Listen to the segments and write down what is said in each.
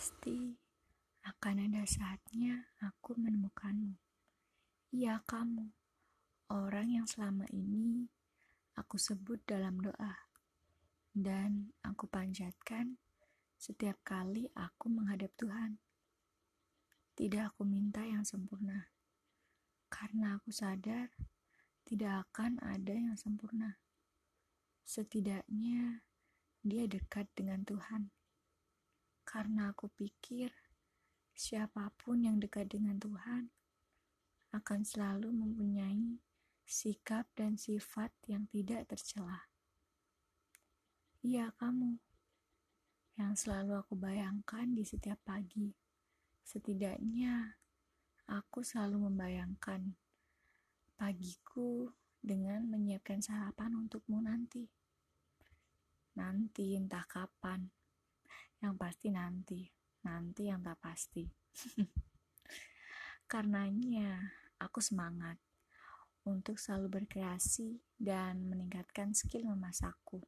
pasti akan ada saatnya aku menemukanmu. Iya, kamu, orang yang selama ini aku sebut dalam doa, dan aku panjatkan setiap kali aku menghadap Tuhan. Tidak aku minta yang sempurna, karena aku sadar tidak akan ada yang sempurna. Setidaknya dia dekat dengan Tuhan. Karena aku pikir siapapun yang dekat dengan Tuhan akan selalu mempunyai sikap dan sifat yang tidak tercela. Iya, kamu, yang selalu aku bayangkan di setiap pagi. Setidaknya aku selalu membayangkan pagiku dengan menyiapkan sarapan untukmu nanti. Nanti entah kapan, yang pasti nanti yang tak pasti. Karenanya aku semangat untuk selalu berkreasi dan meningkatkan skill memasakku,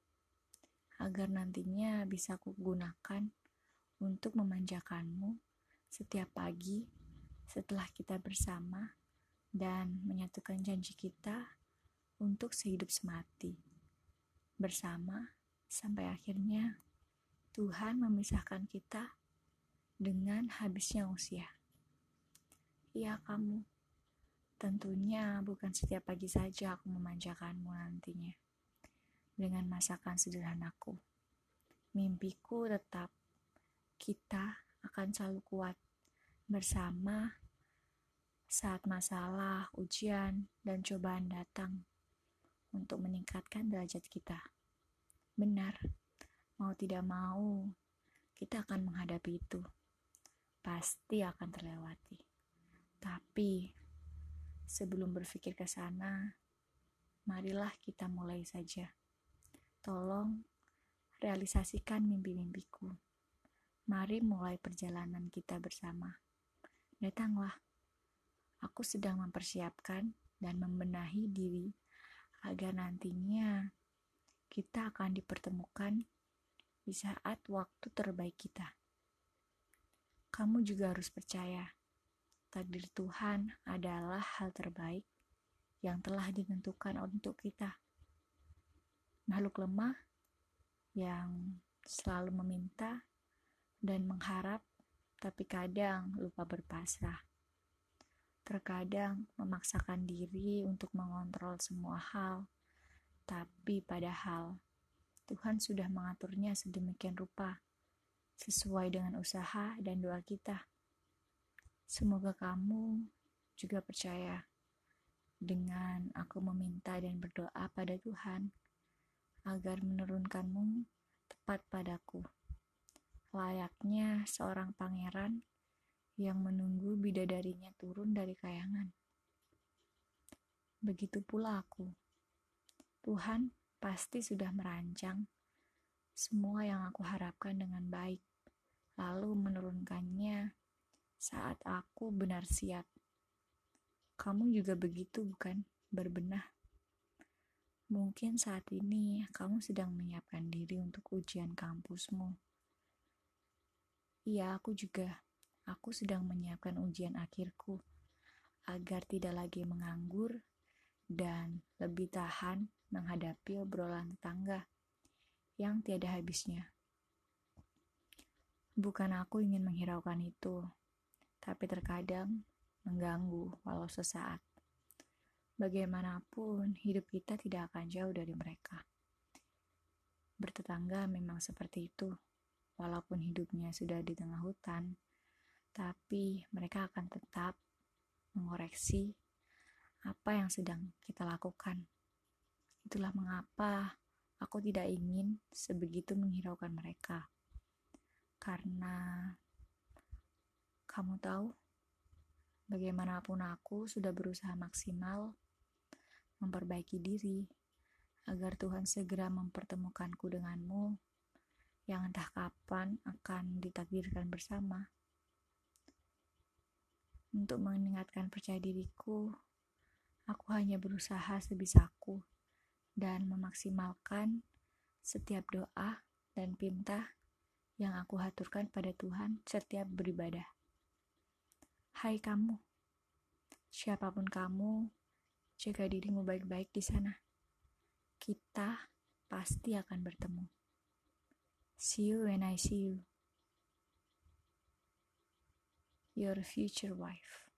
agar nantinya bisa aku gunakan untuk memanjakanmu setiap pagi setelah kita bersama dan menyatukan janji kita untuk sehidup semati bersama sampai akhirnya Tuhan memisahkan kita dengan habisnya usia. Iya, kamu, tentunya bukan setiap pagi saja aku memanjakanmu nantinya dengan masakan sederhanaku. Mimpiku tetap kita akan selalu kuat bersama saat masalah, ujian, dan cobaan datang untuk meningkatkan derajat kita. Benar, mau tidak mau, kita akan menghadapi itu. Pasti akan terlewati. Tapi, sebelum berpikir ke sana, marilah kita mulai saja. Tolong, realisasikan mimpi-mimpiku. Mari mulai perjalanan kita bersama. Datanglah. Aku sedang mempersiapkan dan membenahi diri agar nantinya kita akan dipertemukan di saat waktu terbaik kita. Kamu juga harus percaya, takdir Tuhan adalah hal terbaik yang telah ditentukan untuk kita. Makhluk lemah yang selalu meminta dan mengharap, tapi kadang lupa berpasrah. Terkadang memaksakan diri untuk mengontrol semua hal, tapi padahal Tuhan sudah mengaturnya sedemikian rupa, sesuai dengan usaha dan doa kita. Semoga kamu juga percaya, dengan aku meminta dan berdoa pada Tuhan, agar menurunkanmu tepat padaku. Layaknya seorang pangeran yang menunggu bidadarinya turun dari kayangan. Begitu pula aku. Tuhan pasti sudah merancang semua yang aku harapkan dengan baik, lalu menurunkannya saat aku benar siap. Kamu juga begitu, bukan? Berbenah. Mungkin saat ini kamu sedang menyiapkan diri untuk ujian kampusmu. Iya, aku juga. Aku sedang menyiapkan ujian akhirku, agar tidak lagi menganggur dan lebih tahan menghadapi obrolan tetangga yang tiada habisnya. Bukan aku ingin menghiraukan itu, tapi terkadang mengganggu walau sesaat. Bagaimanapun, hidup kita tidak akan jauh dari mereka. Bertetangga memang seperti itu, walaupun hidupnya sudah di tengah hutan, tapi mereka akan tetap mengoreksi apa yang sedang kita lakukan. Itulah mengapa aku tidak ingin sebegitu menghiraukan mereka. Karena kamu tahu, bagaimanapun aku sudah berusaha maksimal memperbaiki diri agar Tuhan segera mempertemukanku denganmu yang entah kapan akan ditakdirkan bersama. Untuk meningkatkan percaya diriku, aku hanya berusaha sebisaku dan memaksimalkan setiap doa dan perintah yang aku haturkan pada Tuhan setiap beribadah. Hai kamu, siapapun kamu, jaga dirimu baik-baik di sana. Kita pasti akan bertemu. See you when I see you. Your future wife.